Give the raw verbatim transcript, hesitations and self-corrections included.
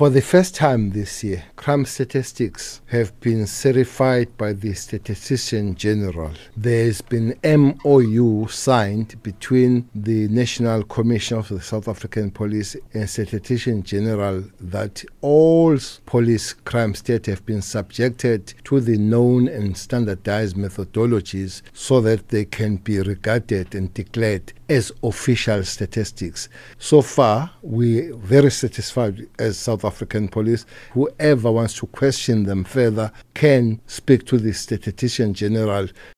For the first time this year, crime statistics have been certified by the Statistician General. There has been M O U signed between the National Commission of the South African Police and Statistician General that all police crime stats have been subjected to the known and standardized methodologies so that they can be regarded and declared as official statistics. So far, we're very satisfied as South African police. Whoever wants to question them further can speak to the Statistician General